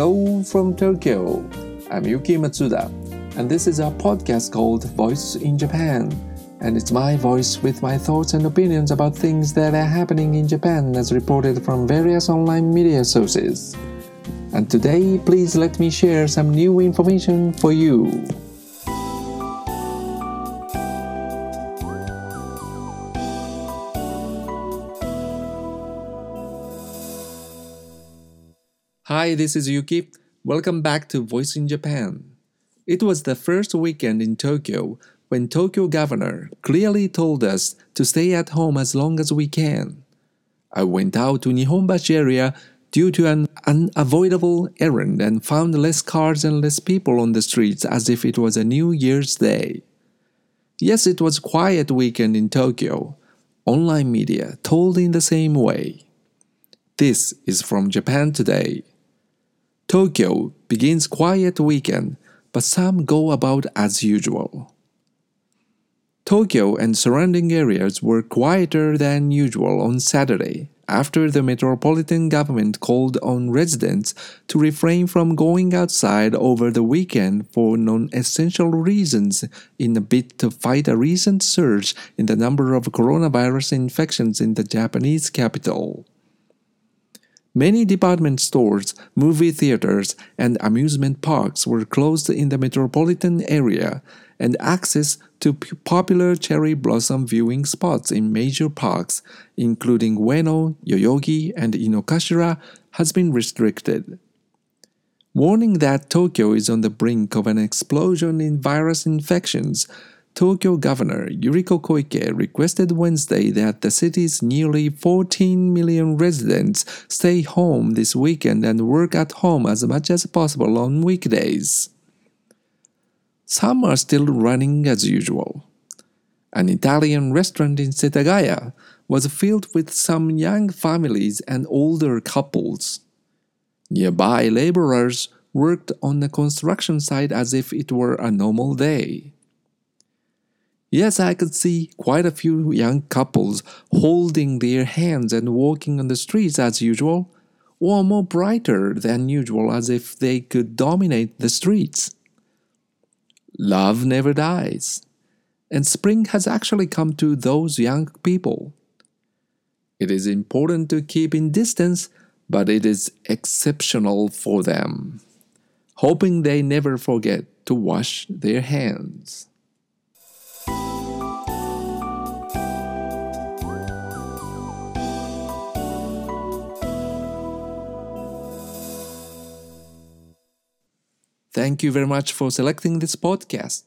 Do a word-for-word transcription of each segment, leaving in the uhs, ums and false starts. Hello from Tokyo! I'm Yuki Matsuda, and this is our podcast called Voice in Japan. And it's my voice with my thoughts and opinions about things that are happening in Japan as reported from various online media sources. And today, please let me share some new information for you. Hi, this is Yuki. Welcome back to Voice in Japan. It was the first weekend in Tokyo when Tokyo governor clearly told us to stay at home as long as we can. I went out to Nihombashi area due to an unavoidable errand and found less cars and less people on the streets as if it was a New Year's Day. Yes, it was a quiet weekend in Tokyo. Online media told in the same way. This is from Japan Today. Tokyo begins quiet weekend, but some go about as usual. Tokyo and surrounding areas were quieter than usual on Saturday, after the metropolitan government called on residents to refrain from going outside over the weekend for non-essential reasons in a bid to fight a recent surge in the number of coronavirus infections in the Japanese capital. Many department stores, movie theaters, and amusement parks were closed in the metropolitan area, and access to popular cherry blossom viewing spots in major parks, including Ueno, Yoyogi, and Inokashira, has been restricted. Warning that Tokyo is on the brink of an explosion in virus infections, Tokyo Governor Yuriko Koike requested Wednesday that the city's nearly fourteen million residents stay home this weekend and work at home as much as possible on weekdays. Some are still running as usual. An Italian restaurant in Setagaya was filled with some young families and older couples. Nearby laborers worked on the construction site as if it were a normal day. Yes, I could see quite a few young couples holding their hands and walking on the streets as usual, or more brighter than usual as if they could dominate the streets. Love never dies, and spring has actually come to those young people. It is important to keep in distance, but it is exceptional for them, hoping they never forget to wash their hands. Thank you very much for selecting this podcast.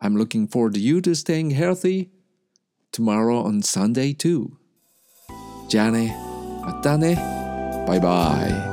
I'm looking forward to you to staying healthy tomorrow on Sunday too. Jane, matane, bye bye.